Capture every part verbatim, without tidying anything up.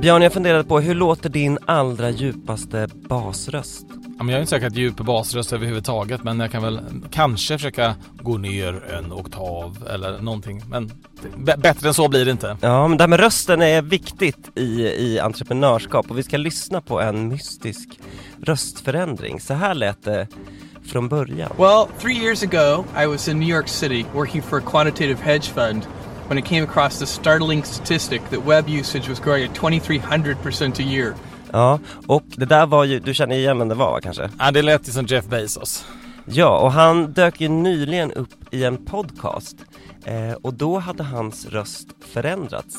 Björn, jag funderar på, hur låter din allra djupaste basröst? Ja, men jag har inte säkert djup basröst överhuvudtaget, men jag kan väl kanske försöka gå ner en oktav eller någonting, men b- bättre än så blir det inte. Ja, men det här med rösten är viktigt i, i entreprenörskap, och vi ska lyssna på en mystisk röstförändring. Så här lät det från början. Well, three years ago I was in New York City working for a quantitative hedge fund when I came across the startling statistic that web usage was growing at twenty-three hundred percent a year. Ja, och det där var ju, du känner igen vem det var kanske? Ja, det lät ju som Jeff Bezos. Ja, och han dök ju nyligen upp i en podcast, eh, och då hade hans röst förändrats.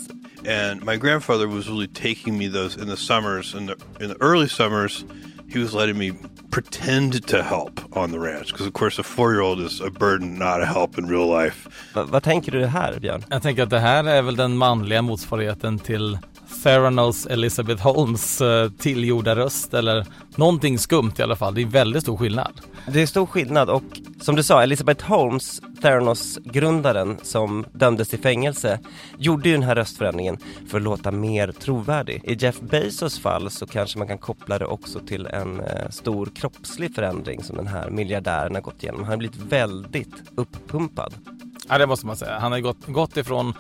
And my grandfather was really taking me those in the summers, in the, in the early summers, he was letting me pretend to help on the ranch, because of course a four-year-old is a burden, not a help in real life. Va- vad tänker du det här, Björn? Jag tänker att det här är väl den manliga motsvarigheten till Theranos Elizabeth Holmes tillgjorda röst, eller någonting skumt i alla fall. Det är väldigt stor skillnad. Det är stor skillnad, och som du sa, Elizabeth Holmes, Theranos-grundaren som dömdes till fängelse, gjorde ju den här röstförändringen för att låta mer trovärdig. I Jeff Bezos fall så kanske man kan koppla det också till en eh, stor kroppslig förändring som den här miljardären har gått igenom. Han har blivit väldigt upppumpad. Ja, det måste man säga. Han har gått, gått ifrån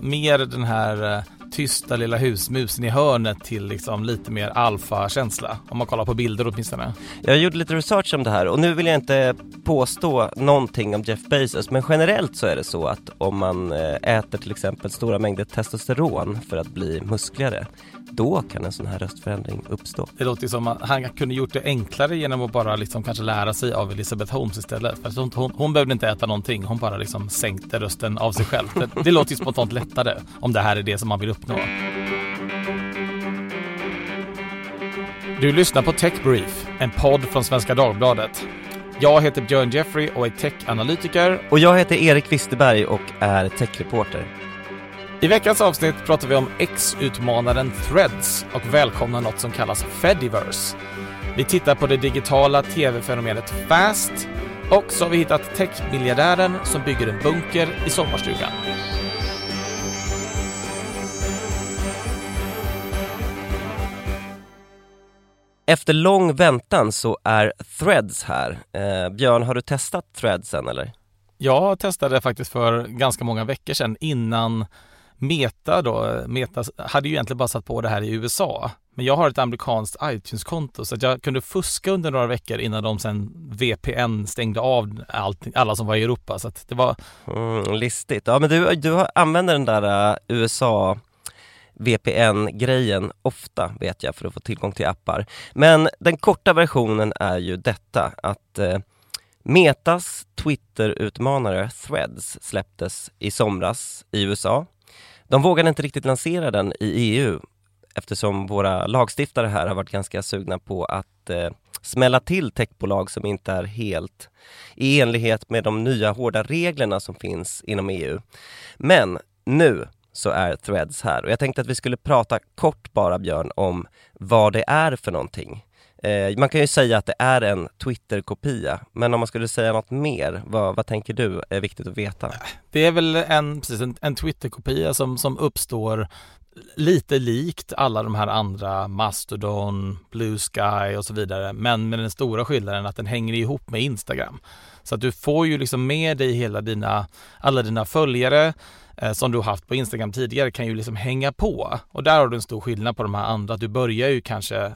mer den här eh, tysta lilla husmusen i hörnet till liksom lite mer alfa-känsla, om man kollar på bilder åtminstone. Jag gjorde lite research om det här, och nu vill jag inte påstå någonting om Jeff Bezos, men generellt så är det så att om man äter till exempel stora mängder testosteron för att bli muskligare, då kan en sån här röstförändring uppstå. Det låter som att han kunde gjort det enklare genom att bara liksom kanske lära sig av Elizabeth Holmes istället. För hon, hon, hon behövde inte äta någonting, hon bara liksom sänkte rösten av sig själv. Det, det låter ju spontant lättare, om det här är det som man vill uppnå. Du lyssnar på Tech Brief, en podd från Svenska Dagbladet. Jag heter Björn Jeffery och är tech-analytiker. Och jag heter Erik Wisterberg och är tech-reporter. I veckans avsnitt pratar vi om X-utmanaren Threads och välkomnar något som kallas Fediverse. Vi tittar på det digitala tv-fenomenet FAST, och så har vi hittat tech-miljardären som bygger en bunker i sommarstugan. Efter lång väntan så är Threads här. Eh, Björn, har du testat Threads än eller? Jag testade faktiskt för ganska många veckor sedan, innan Meta då. Meta hade ju egentligen bara satt på det här i U S A. Men jag har ett amerikanskt iTunes-konto, så att jag kunde fuska under några veckor innan de sen V P N stängde av allting, alla som var i Europa. Så att det var... Mm, listigt. Ja, men du, du använder den där uh, U S A... V P N-grejen ofta, vet jag, för att få tillgång till appar. Men den korta versionen är ju detta, att eh, Metas Twitter-utmanare Threads släpptes i somras i U S A. De vågade inte riktigt lansera den i E U, eftersom våra lagstiftare här har varit ganska sugna på att eh, smälla till techbolag som inte är helt i enlighet med de nya hårda reglerna som finns inom E U. Men nu så är Threads här. Och jag tänkte att vi skulle prata kort bara, Björn, om vad det är för någonting. Eh, man kan ju säga att det är en Twitter-kopia, men om man skulle säga något mer, vad, vad tänker du är viktigt att veta? Det är väl en, precis, en, en Twitter-kopia som, som uppstår lite likt alla de här andra, Mastodon, Blue Sky och så vidare, men med den stora skillnaden att den hänger ihop med Instagram. Så att du får ju liksom med dig hela dina, alla dina följare eh, som du har haft på Instagram tidigare, kan ju liksom hänga på. Och där har du en stor skillnad på de här andra. Du börjar ju kanske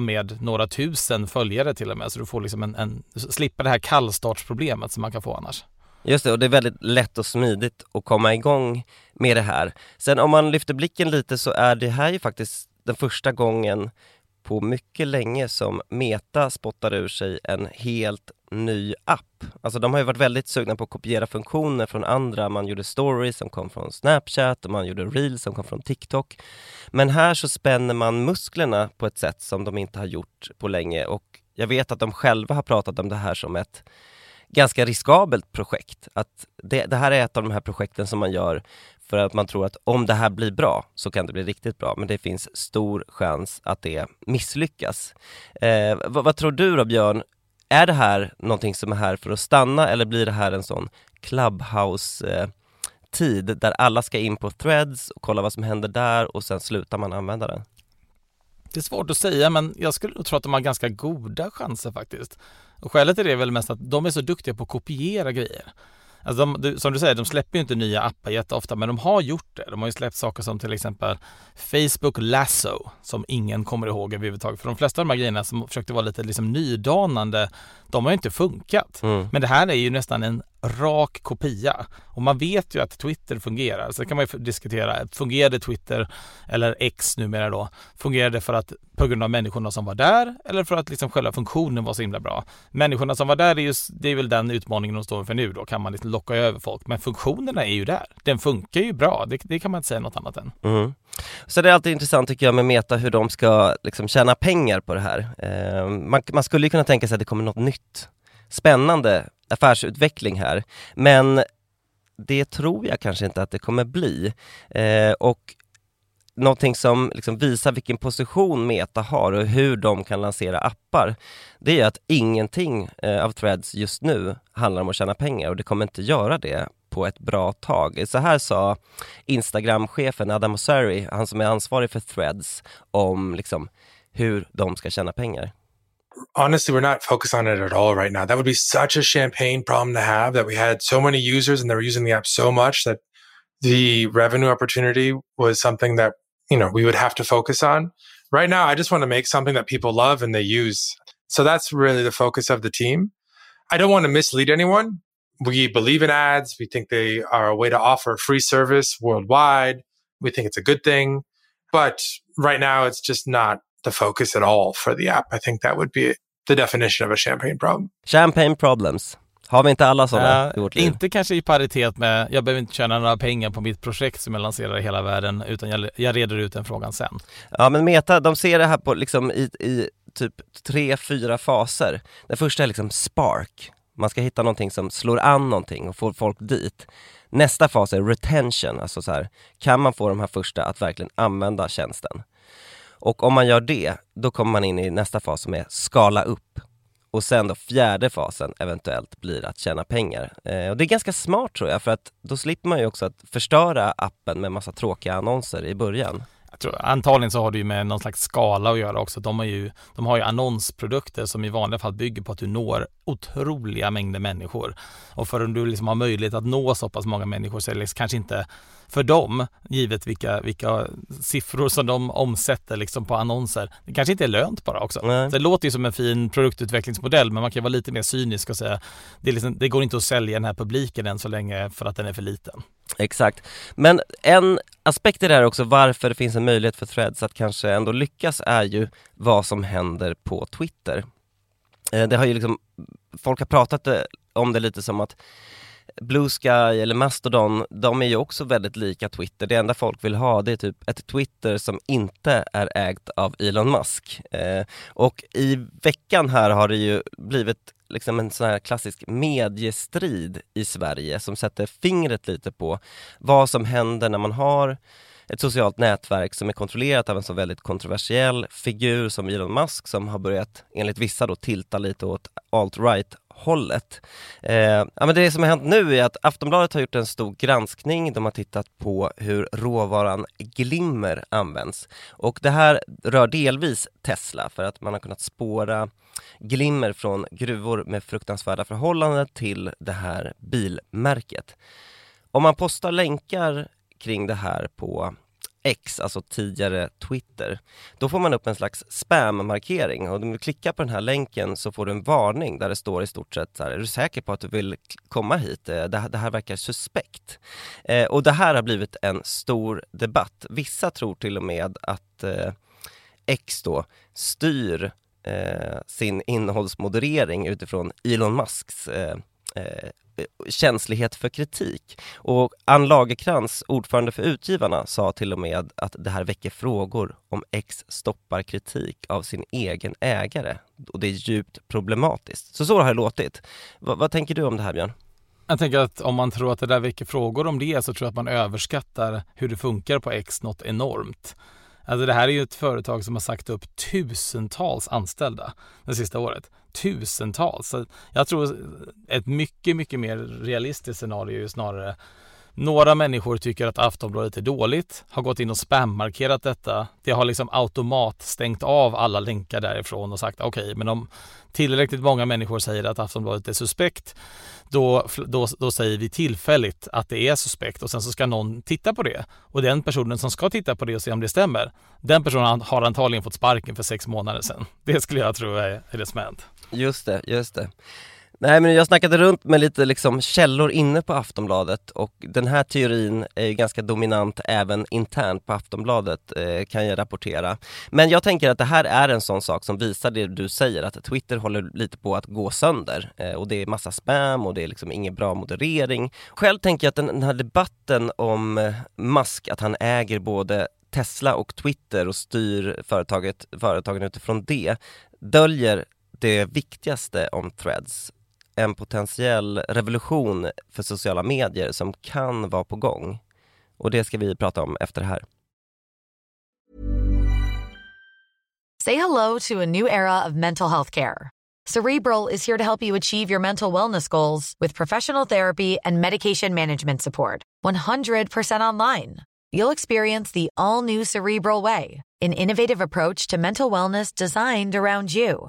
med några tusen följare till och med, så du får liksom en, en, slipper det här kallstartsproblemet som man kan få annars. Just det, och det är väldigt lätt och smidigt att komma igång med det här. Sen om man lyfter blicken lite så är det här ju faktiskt den första gången på mycket länge som Meta spottar ur sig en helt ny app. Alltså de har ju varit väldigt sugna på att kopiera funktioner från andra. Man gjorde stories som kom från Snapchat och man gjorde reels som kom från TikTok. Men här så spänner man musklerna på ett sätt som de inte har gjort på länge. Och jag vet att de själva har pratat om det här som ett ganska riskabelt projekt. Att det, det här är ett av de här projekten som man gör för att man tror att om det här blir bra så kan det bli riktigt bra. Men det finns stor chans att det misslyckas. Eh, vad, vad tror du då, Björn? Är det här någonting som är här för att stanna, eller blir det här en sån Clubhouse eh, tid där alla ska in på Threads och kolla vad som händer där och sen slutar man använda den? Det är svårt att säga, men jag skulle nog tro att de har ganska goda chanser faktiskt. Och skälet till det är väl mest att de är så duktiga på att kopiera grejer. Alltså de, som du säger, de släpper ju inte nya appar jätteofta, men de har gjort det. De har ju släppt saker som till exempel Facebook Lasso, som ingen kommer ihåg överhuvudtaget. För de flesta av de här grejerna som försökte vara lite liksom nydanande, de har ju inte funkat. Mm. Men det här är ju nästan en rak kopia. Och man vet ju att Twitter fungerar. Så kan man ju diskutera, fungerade Twitter eller X numera då? Fungerade för att, på grund av människorna som var där, eller för att liksom själva funktionen var så himla bra? Människorna som var där, är ju, det är väl den utmaningen de står inför nu då. Kan man liksom locka över folk? Men funktionerna är ju där. Den funkar ju bra. Det, det kan man inte säga något annat än. Mm. Så det är alltid intressant tycker jag med Meta, hur de ska liksom tjäna pengar på det här. Eh, man, man skulle ju kunna tänka sig att det kommer något nytt spännande affärsutveckling här, men det tror jag kanske inte att det kommer bli. Eh, och någonting som liksom visar vilken position Meta har och hur de kan lansera appar, det är att ingenting eh, av Threads just nu handlar om att tjäna pengar, och det kommer inte göra det på ett bra tag. Så här sa Instagram-chefen Adam Mosseri, han som är ansvarig för Threads, om liksom hur de ska tjäna pengar. Honestly, we're not focused on it at all right now. That would be such a champagne problem to have, that we had so many users and they were using the app so much that the revenue opportunity was something that, you know, we would have to focus on. Right now, I just want to make something that people love and they use. So that's really the focus of the team. I don't want to mislead anyone. We believe in ads. We think they are a way to offer free service worldwide. We think it's a good thing. But right now, it's just not the focus at all for the app. I think that would be the definition of a champagne problem. Champagne problems. Har vi inte alla sådana uh, i vårt liv? Inte kanske i paritet med, jag behöver inte tjäna några pengar på mitt projekt som jag lanserar i hela världen, utan jag, jag reder ut den frågan sen. Ja, men Meta, de ser det här på liksom i, i typ tre, fyra faser. Den första är liksom spark. Man ska hitta någonting som slår an någonting och får folk dit. Nästa fas är retention. Alltså så här, kan man få de här första att verkligen använda tjänsten? Och om man gör det, då kommer man in i nästa fas som är skala upp. Och sen då fjärde fasen eventuellt blir att tjäna pengar. Eh, och det är ganska smart tror jag, för att då slipper man ju också att förstöra appen med massa tråkiga annonser i början. Jag tror, antagligen så har det ju med någon slags skala att göra också. De har ju, de har ju annonsprodukter som i vanliga fall bygger på att du når otroliga mängder människor. Och förrän du liksom har möjlighet att nå så pass många människor, så är det liksom kanske inte för dem, givet vilka, vilka siffror som de omsätter liksom på annonser, det kanske inte är lönt bara också. Nej. Det låter ju som en fin produktutvecklingsmodell, men man kan vara lite mer cynisk och säga det, liksom, det går inte att sälja den här publiken än så länge för att den är för liten. Exakt. Men en aspekt i det här också, varför det finns en möjlighet för Threads att kanske ändå lyckas, är ju vad som händer på Twitter. Det har ju liksom, folk har pratat om det lite som att Blue Sky eller Mastodon, de är ju också väldigt lika Twitter. Det enda folk vill ha, det är typ ett Twitter som inte är ägt av Elon Musk. Eh, och i veckan här har det ju blivit liksom en sån här klassisk mediestrid i Sverige som sätter fingret lite på vad som händer när man har ett socialt nätverk som är kontrollerat av en så väldigt kontroversiell figur som Elon Musk, som har börjat, enligt vissa då, tilta lite åt alt-right hållet. Eh, ja, men det som har hänt nu är att Aftonbladet har gjort en stor granskning. De har tittat på hur råvaran Glimmer används. Och det här rör delvis Tesla, för att man har kunnat spåra Glimmer från gruvor med fruktansvärda förhållanden till det här bilmärket. Om man postar länkar kring det här på X, alltså tidigare Twitter, då får man upp en slags spam-markering, och om du klickar på den här länken så får du en varning där det står i stort sett så här: är du säker på att du vill komma hit? Det här, det här verkar suspekt. Eh, och det här har blivit en stor debatt. Vissa tror till och med att eh, X då styr eh, sin innehållsmoderering utifrån Elon Musks eh, eh, känslighet för kritik. Och Ann Lagerkrans, ordförande för utgivarna, sa till och med att det här väcker frågor om X stoppar kritik av sin egen ägare. Och det är djupt problematiskt. Så så har det låtit. V- vad tänker du om det här, Björn? Jag tänker att om man tror att det där väcker frågor om det, så tror jag att man överskattar hur det funkar på X något enormt. Alltså det här är ju ett företag som har sagt upp tusentals anställda det sista året. Tusentals. Så jag tror ett mycket, mycket mer realistiskt scenario är ju snarare Några människor tycker att Aftonbladet är dåligt, har gått in och spammarkerat detta. Det har liksom automat stängt av alla länkar därifrån och sagt okej, okay, men om tillräckligt många människor säger att Aftonbladet är suspekt, då, då, då säger vi tillfälligt att det är suspekt och sen så ska någon titta på det. Och den personen som ska titta på det och se om det stämmer, den personen har antagligen fått sparken för sex månader sedan. Det skulle jag tro är, är det som hänt. Just det, just det. Nej, men jag snackade runt med lite liksom källor inne på Aftonbladet och den här teorin är ju ganska dominant även internt på Aftonbladet, eh, kan jag rapportera. Men jag tänker att det här är en sån sak som visar det du säger, att Twitter håller lite på att gå sönder, eh, och det är massa spam och det är liksom ingen bra moderering. Själv tänker jag att den, den här debatten om eh, Musk, att han äger både Tesla och Twitter och styr företaget, företagen utifrån det, döljer det viktigaste om Threads. En potentiell revolution för sociala medier som kan vara på gång. Och det ska vi prata om efter det här. Say hello to a new era of mental health care. Cerebral is here to help you achieve your mental wellness goals with professional therapy and medication management support. one hundred percent online. You'll experience the all-new Cerebral way, an innovative approach to mental wellness designed around you.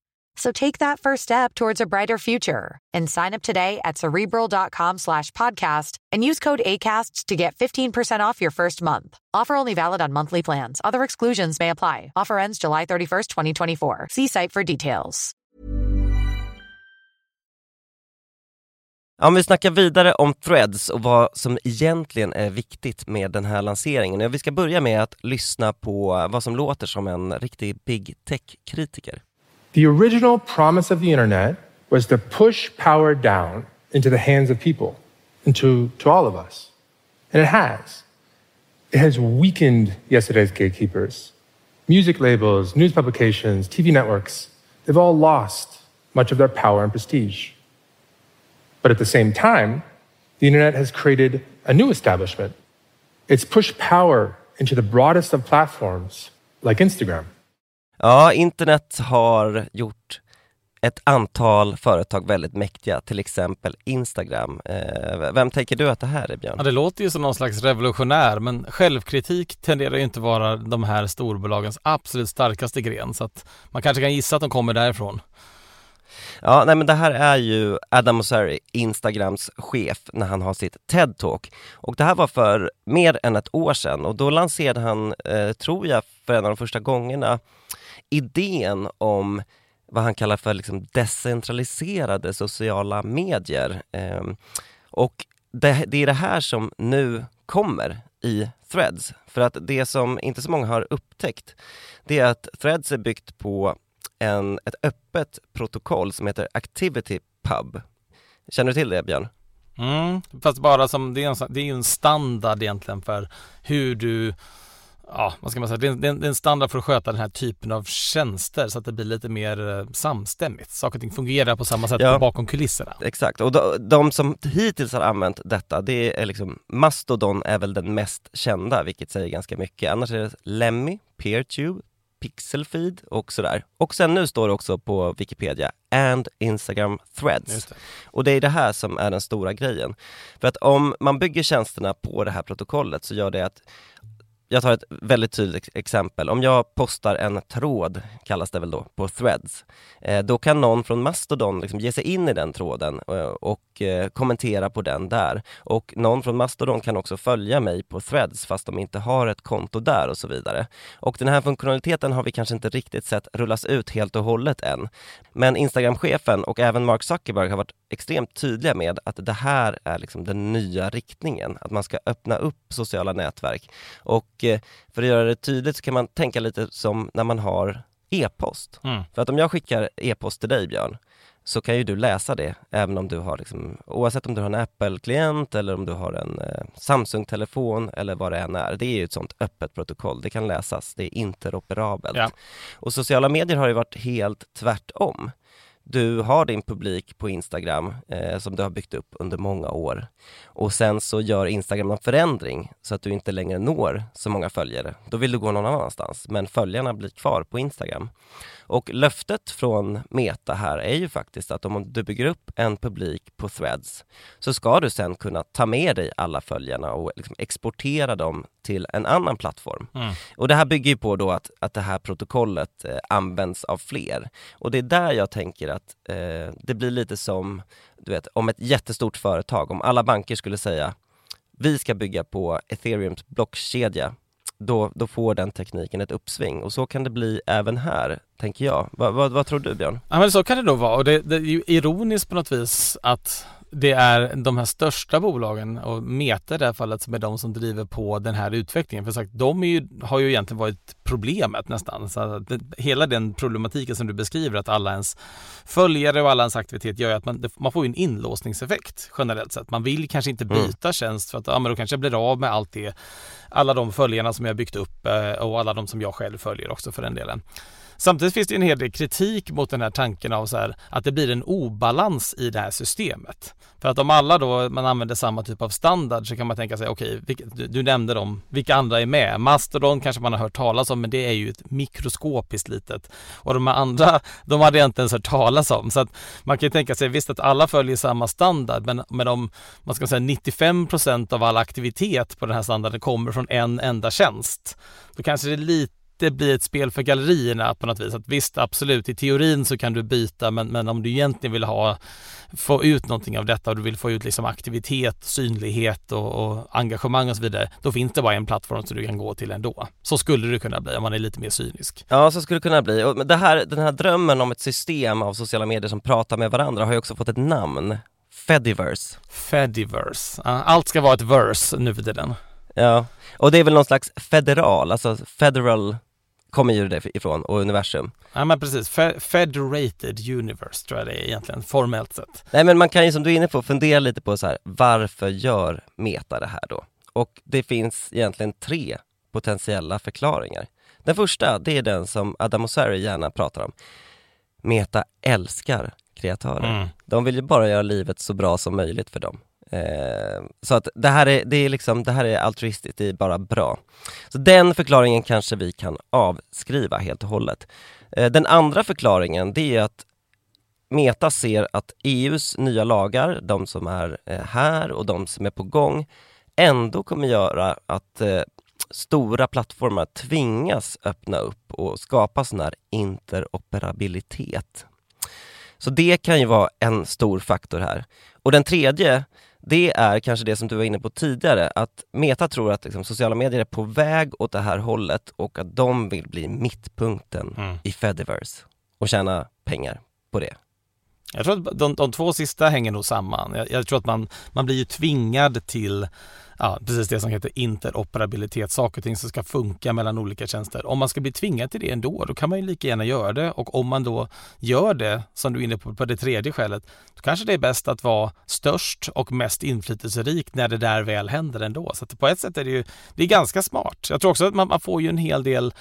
So take that first step towards a brighter future and sign up today at Cerebral.com slash podcast and use code ACAST to get fifteen percent off your first month. Offer only valid on monthly plans. Other exclusions may apply. Offer ends July thirty-first, twenty twenty-four. See site for details. Om vi snackar vidare om Threads och vad som egentligen är viktigt med den här lanseringen. Vi ska börja med att lyssna på vad som låter som en riktig big tech-kritiker. The original promise of the internet was to push power down into the hands of people, into to all of us. And it has. It has weakened yesterday's gatekeepers. Music labels, news publications, T V networks, they've all lost much of their power and prestige. But at the same time, the internet has created a new establishment. It's pushed power into the broadest of platforms, like Instagram. Ja, internet har gjort ett antal företag väldigt mäktiga, till exempel Instagram. Eh, vem tänker du att det här är, Björn? Ja, det låter ju som någon slags revolutionär, men självkritik tenderar ju inte vara de här storbolagens absolut starkaste gren, så att man kanske kan gissa att de kommer därifrån. Ja, nej, men det här är ju Adam Mosseri, Instagrams chef, när han har sitt TED-talk. Och det här var för mer än ett år sedan, och då lanserade han, eh, tror jag, för en av de första gångerna idén om vad han kallar för liksom decentraliserade sociala medier. Eh, och det, det är det här som nu kommer i Threads. För att det som inte så många har upptäckt, det är att Threads är byggt på en, ett öppet protokoll som heter Activity Pub. Känner du till det, Björn? Mm, fast bara som, det är en, det är en standard egentligen för hur du... Ja, vad ska man säga? Det är, en, det är en standard för att sköta den här typen av tjänster så att det blir lite mer samstämmigt. Saker och ting fungerar på samma sätt, ja, bakom kulisserna. Exakt, och de, de som hittills har använt detta, det är liksom Mastodon är väl den mest kända, vilket säger ganska mycket. Annars är det Lemmy, PeerTube, Pixelfeed och sådär. Och sen nu står det också på Wikipedia and Instagram Threads. Det. Och det är det här som är den stora grejen. För att om man bygger tjänsterna på det här protokollet så gör det att, jag tar ett väldigt tydligt exempel. Om jag postar en tråd, kallas det väl då, på Threads. Då kan någon från Mastodon liksom ge sig in i den tråden och kommentera på den där. Och någon från Mastodon kan också följa mig på Threads fast de inte har ett konto där och så vidare. Och den här funktionaliteten har vi kanske inte riktigt sett rullas ut helt och hållet än. Men Instagram-chefen och även Mark Zuckerberg har varit extremt tydliga med att det här är liksom den nya riktningen. Att man ska öppna upp sociala nätverk. Och för att göra det tydligt så kan man tänka lite som när man har e-post. Mm. För att om jag skickar e-post till dig, Björn, så kan ju du läsa det, även om du har liksom, oavsett om du har en Apple-klient eller om du har en eh, Samsung-telefon eller vad det än är. Det är ju ett sånt öppet protokoll, det kan läsas, det är interoperabelt. Ja. Och sociala medier har ju varit helt tvärtom. Du har din publik på Instagram eh, som du har byggt upp under många år. Och sen så gör Instagram en förändring så att du inte längre når så många följare. Då vill du gå någon annanstans, men följarna blir kvar på Instagram. Och löftet från Meta här är ju faktiskt att om du bygger upp en publik på Threads så ska du sen kunna ta med dig alla följarna och liksom exportera dem till en annan plattform. Mm. Och det här bygger ju på då att, att det här protokollet eh, används av fler. Och det är där jag tänker att eh, det blir lite som, du vet, om ett jättestort företag, om alla banker skulle säga vi ska bygga på Ethereums blockkedja, då, då får den tekniken ett uppsving. Och så kan det bli även här, tänker jag. Va, va, vad tror du, Björn? Ja, men så kan det då vara. Och det, det är ju ironiskt på något vis att det är de här största bolagen och Meta i det här fallet som är de som driver på den här utvecklingen. För sagt, de är ju, har ju egentligen varit problemet nästan. Så det, hela den problematiken som du beskriver, att alla ens följare och alla ens aktivitet gör att man, det, man får ju en inlåsningseffekt generellt sett. Man vill kanske inte byta mm. tjänst för att ja, men då kanske jag blir av med allt det. Alla de följarna som jag byggt upp och alla de som jag själv följer också för den delen. Samtidigt finns det en hel del kritik mot den här tanken av så här, att det blir en obalans i det här systemet. För att om alla då, man använder samma typ av standard så kan man tänka sig, okej, okay, du, du nämnde dem, vilka andra är med? Mastodon kanske man har hört talas om, men det är ju ett mikroskopiskt litet. Och de andra, de hade jag inte ens hört talas om. Så att man kan ju tänka sig, visst att alla följer samma standard, men, men om man ska säga nittiofem procent av all aktivitet på den här standarden kommer från en enda tjänst, då kanske det är lite det blir ett spel för gallerierna på något vis. Att visst, absolut, i teorin så kan du byta, men, men om du egentligen vill ha, få ut någonting av detta och du vill få ut liksom aktivitet, synlighet och, och engagemang och så vidare, då finns det bara en plattform som du kan gå till ändå. Så skulle det kunna bli om man är lite mer cynisk. Ja, så skulle det kunna bli. Och det här, den här drömmen om ett system av sociala medier som pratar med varandra har ju också fått ett namn. Fediverse. Fediverse. Allt ska vara ett verse nu för tiden. Ja, och det är väl någon slags federal, alltså federal kommer ju det ifrån, och universum. Ja, men precis. Fe- Federated Universe tror jag det är egentligen, formellt sett. Nej, men man kan ju, som du är inne på, fundera lite på så här, varför gör Meta det här då? Och det finns egentligen tre potentiella förklaringar. Den första, det är den som Adam Mosseri gärna pratar om. Meta älskar kreatörer. Mm. De vill ju bara göra livet så bra som möjligt för dem. Eh, så att det här är, det är liksom, det här är altruistiskt, det är bara bra. Så den förklaringen kanske vi kan avskriva helt och hållet. Eh, den andra förklaringen, det är att Meta ser att E U:s nya lagar, de som är eh, här och de som är på gång, ändå kommer göra att eh, stora plattformar tvingas öppna upp och skapa sån här interoperabilitet. Så det kan ju vara en stor faktor här. Och den tredje, det är kanske det som du var inne på tidigare, att Meta tror att liksom, sociala medier är på väg åt det här hållet och att de vill bli mittpunkten mm. i Fediverse och tjäna pengar på det. Jag tror att de, de två sista hänger nog samman. Jag, jag tror att man, man blir ju tvingad till ja, precis det som heter interoperabilitet, saker och ting som ska funka mellan olika tjänster. Om man ska bli tvingad till det ändå, då kan man ju lika gärna göra det. Och om man då gör det, som du är inne på, på det tredje skälet, då kanske det är bäst att vara störst och mest inflytelserik när det där väl händer ändå. Så att på ett sätt är det ju det är ganska smart. Jag tror också att man, man får ju en hel del.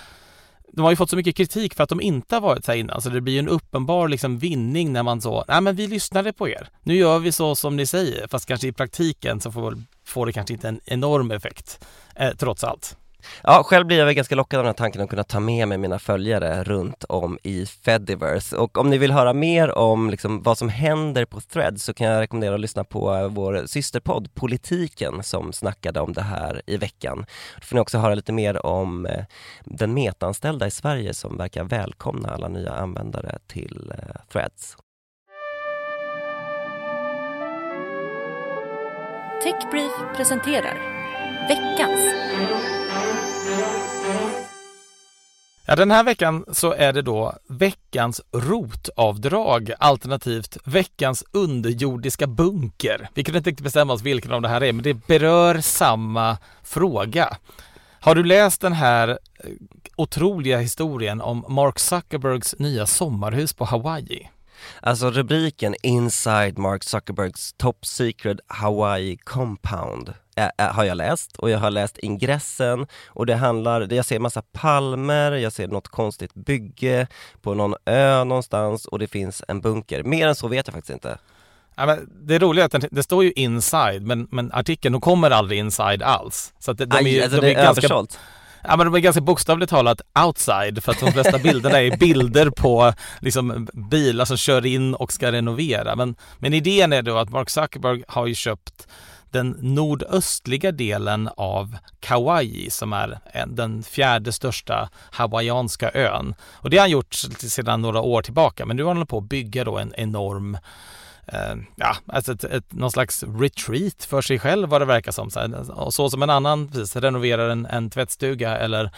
De har ju fått så mycket kritik för att de inte har varit så här innan, så det blir ju en uppenbar liksom vinning när man så, nej men vi lyssnade på er. Nu gör vi så som ni säger, fast kanske i praktiken så får, får det kanske inte en enorm effekt, eh, trots allt. Ja, själv blir jag väl ganska lockad av den här tanken att kunna ta med mig mina följare runt om i Fediverse. Och om ni vill höra mer om liksom vad som händer på Threads så kan jag rekommendera att lyssna på vår systerpodd Politiken som snackade om det här i veckan. Då får ni också höra lite mer om den metanställda i Sverige som verkar välkomna alla nya användare till Threads. Tech Brief presenterar veckans. Ja, den här veckan så är det då veckans rotavdrag alternativt veckans underjordiska bunker. Vi kunde inte riktigt bestämma oss vilken av det här är, men det berör samma fråga. Har du läst den här otroliga historien om Mark Zuckerbergs nya sommarhus på Hawaii? Alltså rubriken Inside Mark Zuckerbergs Top Secret Hawaii Compound ä- ä- har jag läst, och jag har läst ingressen, och det handlar, jag ser massa palmer, jag ser något konstigt bygge på någon ö någonstans, och det finns en bunker. Mer än så vet jag faktiskt inte. Ja, men det är roligt att den, det står ju inside, men, men artikeln de kommer aldrig inside alls. Så att de, de är, Aj, alltså de är, är ganska... översålt. Ja, men de är ganska bokstavligt talat outside, för att de flesta bilderna är bilder på liksom bilar som kör in och ska renovera. Men, men idén är då att Mark Zuckerberg har ju köpt den nordöstliga delen av Kauai, som är den fjärde största hawaiianska ön. Och det har han gjort sedan några år tillbaka, men nu håller han på att bygga då en enorm... ja, alltså ett, ett, någon slags retreat för sig själv, vad det verkar som. Så, så som en annan precis renoverar en, en tvättstuga eller,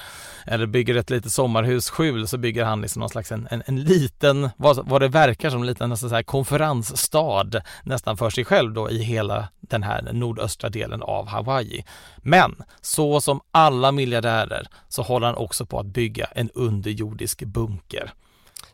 eller bygger ett litet sommarhusskjul, så bygger han liksom någon slags en, en, en liten, vad, vad det verkar som, en liten så här konferensstad nästan för sig själv då, i hela den här nordöstra delen av Hawaii. Men så som alla miljardärer så håller han också på att bygga en underjordisk bunker.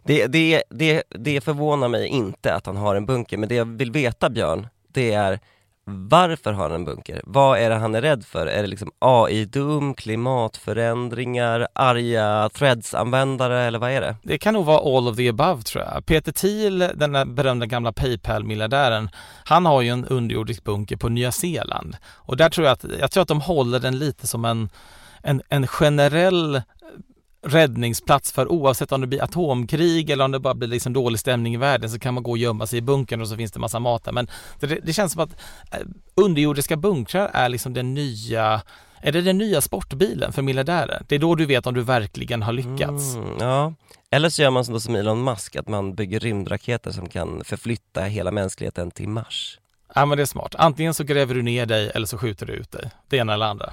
Det, det, det, det förvånar mig inte att han har en bunker, men det jag vill veta, Björn, det är varför har han en bunker? Vad är det han är rädd för? Är det liksom A I-dum, klimatförändringar, arga Threads-användare, eller vad är det? Det kan nog vara all of the above, tror jag. Peter Thiel, den där berömda gamla PayPal-miljardären, han har ju en underjordisk bunker på Nya Zeeland. Och där tror jag att, jag tror att de håller den lite som en, en, en generell... räddningsplats, för oavsett om det blir atomkrig eller om det bara blir liksom dålig stämning i världen, så kan man gå och gömma sig i bunkern och så finns det massa mat där. Men det, det känns som att underjordiska bunkrar är liksom den nya, är det den nya sportbilen för miljardärer? Det är då du vet om du verkligen har lyckats. Mm, ja. Eller så gör man som Elon Musk, att man bygger rymdraketer som kan förflytta hela mänskligheten till Mars. Ja, men det är smart. Antingen så gräver du ner dig eller så skjuter du ut dig. Det ena eller andra.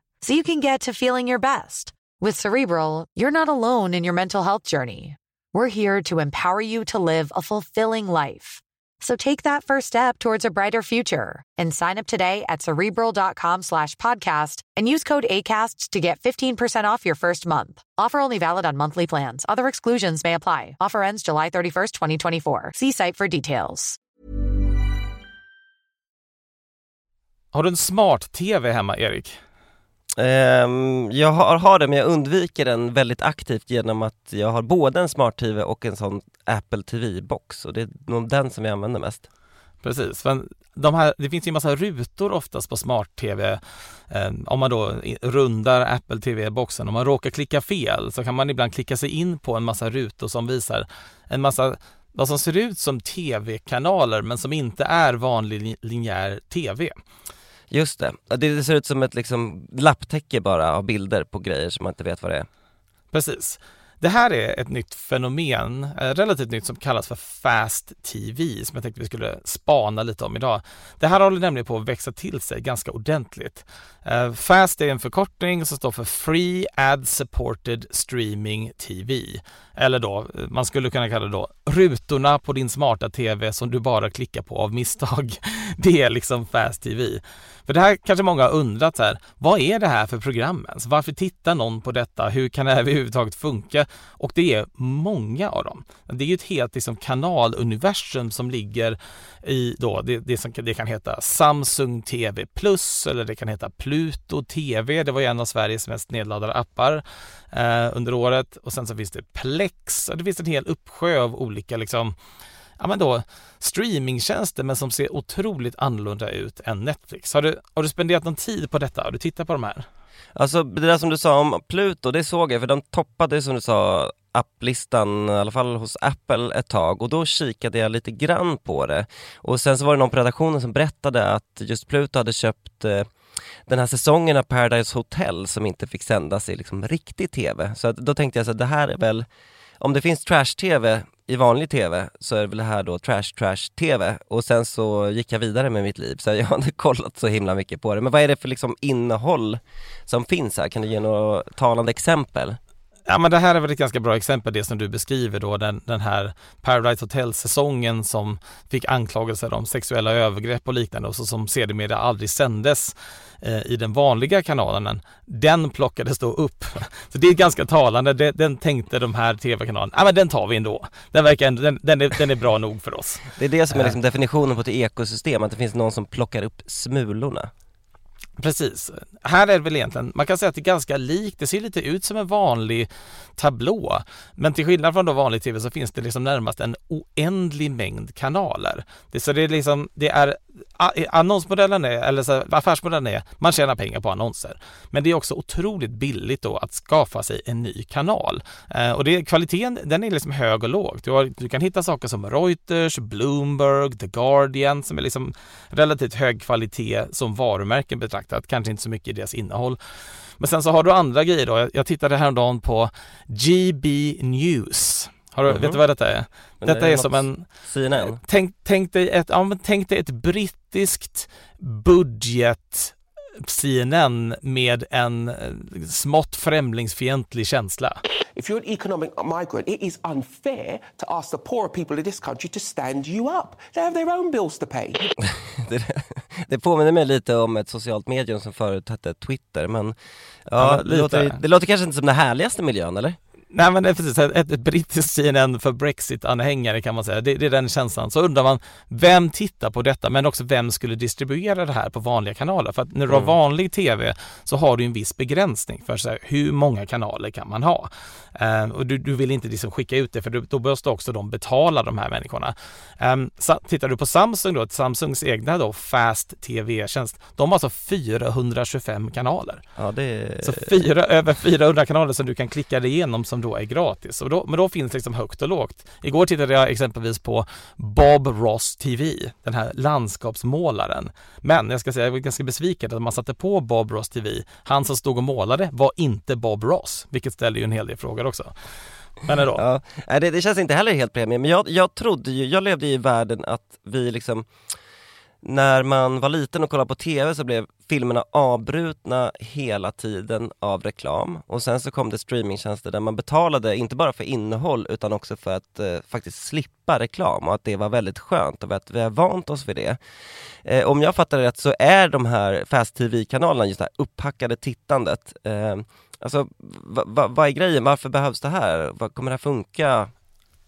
so you can get to feeling your best. With Cerebral, you're not alone in your mental health journey. We're here to empower you to live a fulfilling life. So take that first step towards a brighter future and sign up today at Cerebral.com slash podcast and use code ACAST to get fifteen percent off your first month. Offer only valid on monthly plans. Other exclusions may apply. Offer ends July thirty-first, twenty twenty-four. See site for details. Har du en smart T V hemma, Erik? Um, jag har, har det, men jag undviker den väldigt aktivt genom att jag har både en smart T V och en sån Apple T V-box, och det är nog den som jag använder mest. Precis, men de här, det finns ju en massa rutor oftast på smart T V. Um, om man då rundar Apple T V-boxen, om man råkar klicka fel, så kan man ibland klicka sig in på en massa rutor som visar en massa vad som ser ut som T V-kanaler men som inte är vanlig linjär T V. Just det. Det ser ut som ett liksom lapptäcke bara av bilder på grejer som man inte vet vad det är. Precis. Det här är ett nytt fenomen, relativt nytt, som kallas för FAST T V, som jag tänkte vi skulle spana lite om idag. Det här håller nämligen på att växa till sig ganska ordentligt. FAST är en förkortning som står för Free Ad Supported Streaming T V. Eller då, man skulle kunna kalla det då rutorna på din smarta T V som du bara klickar på av misstag. Det är liksom FAST T V. För det här kanske många har undrat så här, vad är det här för program ens? Varför tittar någon på detta? Hur kan det här överhuvudtaget funka? Och det är många av dem. Det är ju ett helt liksom kanaluniversum som ligger i då, det, det, som, det kan heta Samsung T V Plus, eller det kan heta Pluto T V. Det var ju en av Sveriges mest nedladdade appar eh, under året. Och sen så finns det Plex, och det finns en hel uppsjö av olika liksom, ja, men då streamingtjänster, men som ser otroligt annorlunda ut än Netflix. Har du, har du spenderat någon tid på detta? Har du tittat på de här? Alltså det där som du sa om Pluto, det såg jag, för de toppade, som du sa, applistan, i alla fall hos Apple ett tag, och då kikade jag lite grann på det. Och sen så var det någon på redaktionen som berättade att just Pluto hade köpt eh, den här säsongen av Paradise Hotel som inte fick sändas i liksom riktig T V. Så att, då tänkte jag så att det här är väl om det finns trash-tv i vanlig tv så är det väl det här då trash-trash-tv. Och sen så gick jag vidare med mitt liv, så jag har inte kollat så himla mycket på det. Men vad är det för liksom innehåll som finns här? Kan du ge några talande exempel? Ja, men det här är väl ett ganska bra exempel, det som du beskriver då, den, den här Paradise Hotel-säsongen som fick anklagelser om sexuella övergrepp och liknande, och så, som sedermera aldrig sändes eh, i den vanliga kanalen. Den plockades då upp. Så det är ganska talande. Den, den tänkte de här tv-kanalen, ja men den tar vi ändå. Den, verkar ändå, den, den, är, den är bra nog för oss. Det är det som är liksom definitionen på ett ekosystem, att det finns någon som plockar upp smulorna. Precis. Här är det väl egentligen, man kan säga att det är ganska likt, det ser lite ut som en vanlig tablå, men till skillnad från då vanlig tv så finns det liksom närmast en oändlig mängd kanaler. Det, så det är liksom, det är, annonsmodellen är, eller så, affärsmodellen är, man tjänar pengar på annonser. Men det är också otroligt billigt då att skaffa sig en ny kanal. Eh, och det, kvaliteten, den är liksom hög och låg. Du, har, du kan hitta saker som Reuters, Bloomberg, The Guardian, som är liksom relativt hög kvalitet som varumärken betraktat. Kanske inte så mycket i deras innehåll. Men sen så har du andra grejer då. Jag tittade häromdagen på G B News. Har du, mm-hmm. Vet du vad detta är? Men detta är, är som en... C N N. Tänk, tänk, dig ett, ja, tänk dig ett brittiskt budget C N N med en smått främlingsfientlig känsla. If you're an economic migrant, it is unfair to ask the poorer people in this country to stand you up. They have their own bills to pay. Det påminner mig lite om ett socialt medium som förut hette Twitter, men ja, ja, det, låter, det låter kanske inte som den härligaste miljön, eller? Nej, men det är precis ett, ett brittiskt C N N för Brexit-anhängare kan man säga. Det, det är den känslan. Så undrar man, vem tittar på detta? Men också vem skulle distribuera det här på vanliga kanaler? För att när du har vanlig tv så har du en viss begränsning för så här, hur många kanaler kan man ha? Ehm, och du, du vill inte liksom skicka ut det, för du, då måste också de betala de här människorna. Ehm, så, tittar du på Samsung då, Samsungs egna då, FAST T V-tjänst, de har alltså fyrahundratjugofem kanaler. Ja, det... Så fyra, över fyrahundra kanaler som du kan klicka dig igenom som då är gratis. Och då, men då finns det liksom högt och lågt. Igår tittade jag exempelvis på Bob Ross T V, den här landskapsmålaren. Men jag ska säga, jag var ganska besviken att man satte på Bob Ross T V. Han som stod och målade var inte Bob Ross, vilket ställer ju en hel del frågor också. Men ändå. Ja, det, det känns inte heller helt premium. Men jag, jag trodde ju, jag levde i världen att vi liksom, när man var liten och kollade på tv så blev filmerna avbrutna hela tiden av reklam. Och sen så kom det streamingtjänster där man betalade inte bara för innehåll utan också för att eh, faktiskt slippa reklam. Och att det var väldigt skönt och att vi har vant oss vid det. Eh, om jag fattar rätt så är de här Fast T V-kanalerna just det här upphackade tittandet. Eh, alltså, va, va, vad är grejen? Varför behövs det här? Vad kommer det här funka?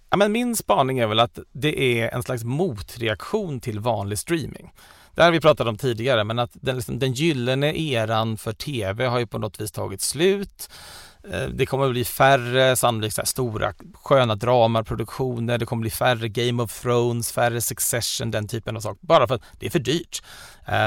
Ja, men min spaning är väl att det är en slags motreaktion till vanlig streaming. Det här vi pratade om tidigare, men att den, liksom, den gyllene eran för tv har ju på något vis tagit slut. Det kommer att bli färre, sannolikt så här, stora sköna dramarproduktioner, det kommer bli färre Game of Thrones, färre Succession, den typen av saker. Bara för att det är för dyrt.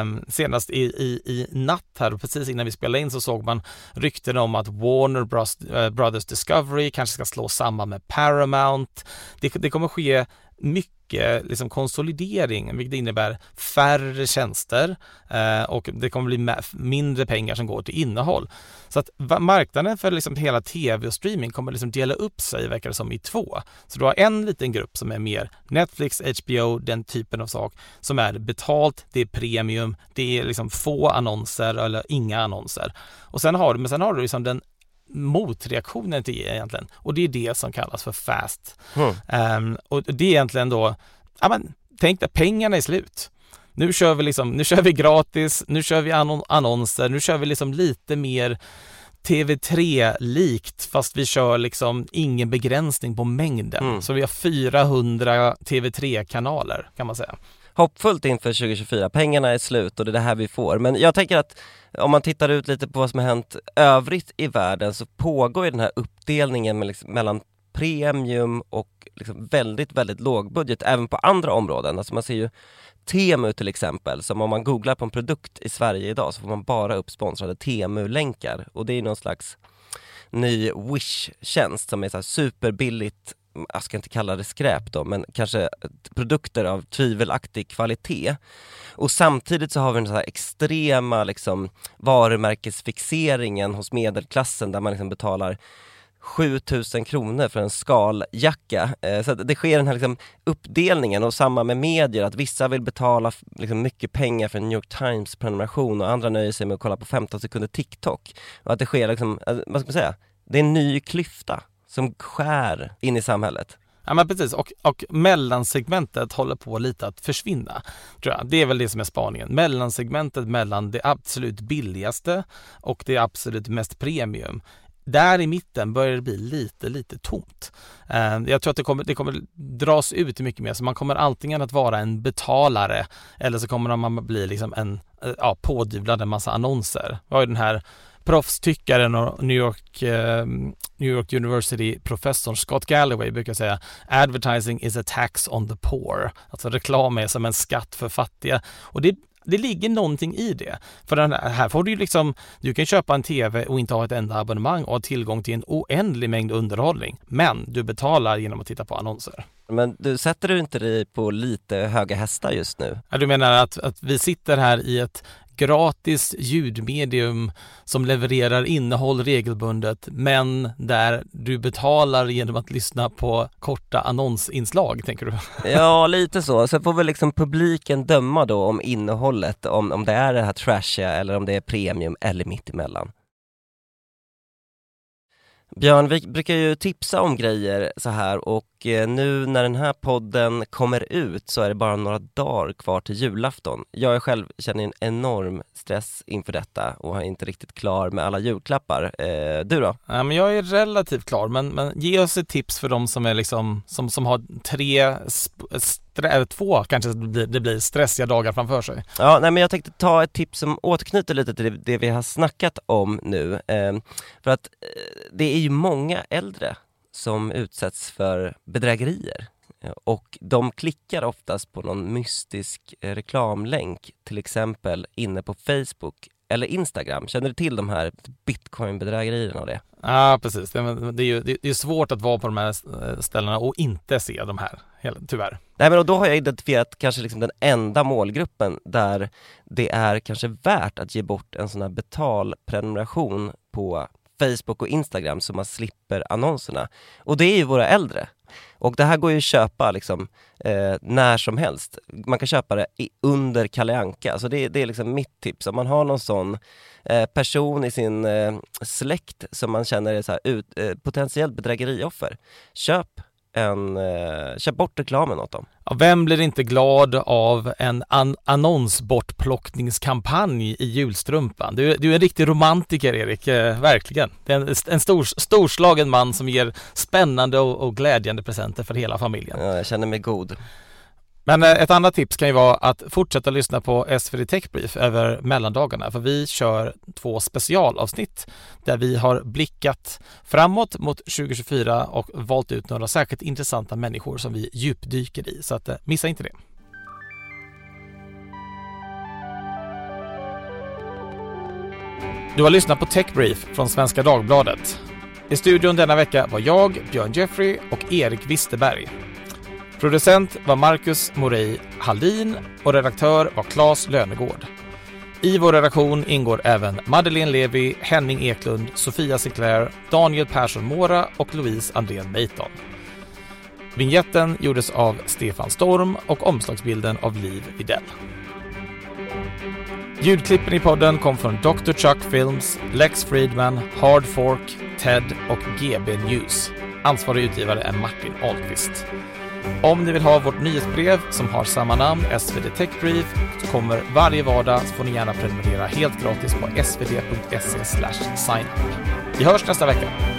Um, senast i, i, i natt här, och precis innan vi spelade in, så såg man rykten om att Warner Bros, uh, Brothers Discovery kanske ska slå samman med Paramount. Det, det kommer ske mycket liksom konsolidering, vilket innebär färre tjänster eh, och det kommer bli ma- mindre pengar som går till innehåll. Så att va- marknaden för liksom hela tv och streaming kommer liksom dela upp sig, verkar det som, i två. Så du har en liten grupp som är mer Netflix, H B O, den typen av sak som är betalt, det är premium, det är liksom få annonser eller inga annonser. Och sen har du, men sen har du liksom den motreaktionen till egentligen, och det är det som kallas för fast. Mm. Um, och det är egentligen då, ja men tänk dig, pengarna är slut. Nu kör vi liksom, nu kör vi gratis, nu kör vi annon- annonser, nu kör vi liksom lite mer T V tre-likt, fast vi kör liksom ingen begränsning på mängden. Mm. Så vi har fyrahundra T V tre-kanaler kan man säga. Hoppfullt inför tjugohundratjugofyra. Pengarna är slut och det är det här vi får. Men jag tänker att om man tittar ut lite på vad som har hänt övrigt i världen så pågår ju den här uppdelningen med liksom, mellan premium och liksom väldigt, väldigt låg budget även på andra områden. Alltså man ser ju Temu till exempel, som om man googlar på en produkt i Sverige idag så får man bara upp sponsrade Temu-länkar. Och det är någon slags ny Wish-tjänst som är så här superbilligt. Jag ska inte kalla det skräp då, men kanske produkter av tvivelaktig kvalitet. Och samtidigt så har vi den så här extrema liksom varumärkesfixeringen hos medelklassen där man liksom betalar sjutusen kronor för en skaljacka. Så det sker den här liksom uppdelningen, och samma med medier, att vissa vill betala liksom mycket pengar för en New York Times prenumeration och andra nöjer sig med att kolla på femton sekunder TikTok. Och att det sker liksom, vad ska man säga, det är en ny klyfta som skär in i samhället. Ja, men precis. Och, och mellansegmentet håller på lite att försvinna, tror jag. Det är väl det som är spaningen. Mellansegmentet mellan det absolut billigaste och det absolut mest premium. Där i mitten börjar det bli lite, lite tomt. Jag tror att det kommer, det kommer dras ut mycket mer. Så man kommer antingen att vara en betalare, eller så kommer man bli liksom en, ja, pådyvlad en massa annonser. Vi har ju den här proffstyckaren och New York, eh, New York University-professorn Scott Galloway brukar säga advertising is a tax on the poor. Alltså reklam är som en skatt för fattiga. Och det Det ligger någonting i det. För den här får du ju liksom, du kan köpa en tv och inte ha ett enda abonnemang och ha tillgång till en oändlig mängd underhållning. Men du betalar genom att titta på annonser. Men du sätter du inte dig på lite höga hästar just nu? Ja, du menar att, att vi sitter här i ett gratis ljudmedium som levererar innehåll regelbundet, men där du betalar genom att lyssna på korta annonsinslag, tänker du? Ja, lite så. Så får väl liksom publiken döma då om innehållet, om, om det är det här trashiga eller om det är premium eller mitt emellan. Björn, vi brukar ju tipsa om grejer så här, och nu när den här podden kommer ut så är det bara några dagar kvar till julafton. Jag själv känner en enorm stress inför detta och är inte riktigt klar med alla julklappar. Eh, du då? Ja, men jag är relativt klar, men, men ge oss ett tips för de som är liksom, som, som har tre, stre, två kanske det blir, det blir stressiga dagar framför sig. Ja, nej, men jag tänkte ta ett tips som återknyter lite till det, det vi har snackat om nu. Eh, för att det är ju många äldre som utsätts för bedrägerier, och de klickar oftast på någon mystisk reklamlänk, till exempel inne på Facebook eller Instagram. Känner du till de här bitcoin-bedrägerierna och det? Ja, ah, precis. Det är, det, är ju, det är svårt att vara på de här ställena och inte se de här, tyvärr. Nej, men då har jag identifierat kanske liksom den enda målgruppen där det är kanske värt att ge bort en sån här betalprenumeration på Facebook och Instagram, så man slipper annonserna. Och det är ju våra äldre. Och det här går ju att köpa liksom, eh, när som helst. Man kan köpa det i, under Kalle Anka. Så det, det är liksom mitt tips. Om man har någon sån eh, person i sin eh, släkt som man känner är så här ut, eh, potentiellt bedrägerioffer, köp en, eh, köp bort reklamen åt dem. Ja, vem blir inte glad av en an- annonsbortplockningskampanj i julstrumpan? Du, du är en riktig romantiker, Erik, eh, verkligen. Det är en, en stor, storslagen man som ger spännande och, och glädjande presenter för hela familjen. Ja, jag känner mig god. Men ett annat tips kan ju vara att fortsätta lyssna på S V D Tech Brief över mellandagarna, för vi kör två specialavsnitt där vi har blickat framåt mot tjugo tjugofyra och valt ut några särskilt intressanta människor som vi djupdyker i, så att missa inte det. Du har lyssnat på Tech Brief från Svenska Dagbladet. I studion denna vecka var jag, Björn Jeffery, och Erik Wisterberg. Producent var Marcus Moray Hallin och redaktör var Claes Lönegård. I vår redaktion ingår även Madeleine Levi, Henning Eklund, Sofia Sinclair, Daniel Persson Mora och Louise Andrén Meiton. Vignetten gjordes av Stefan Storm och omslagsbilden av Liv Videll. Ljudklippen i podden kom från doktor Chuck Films, Lex Friedman, Hard Fork, Ted och G B News. Ansvarig utgivare är Martin Ahlqvist. Om ni vill ha vårt nyhetsbrev som har samma namn, S V D Tech Brief, så kommer varje vardag, så får ni gärna prenumerera helt gratis på svd punkt se slash sign up. Vi hörs nästa vecka.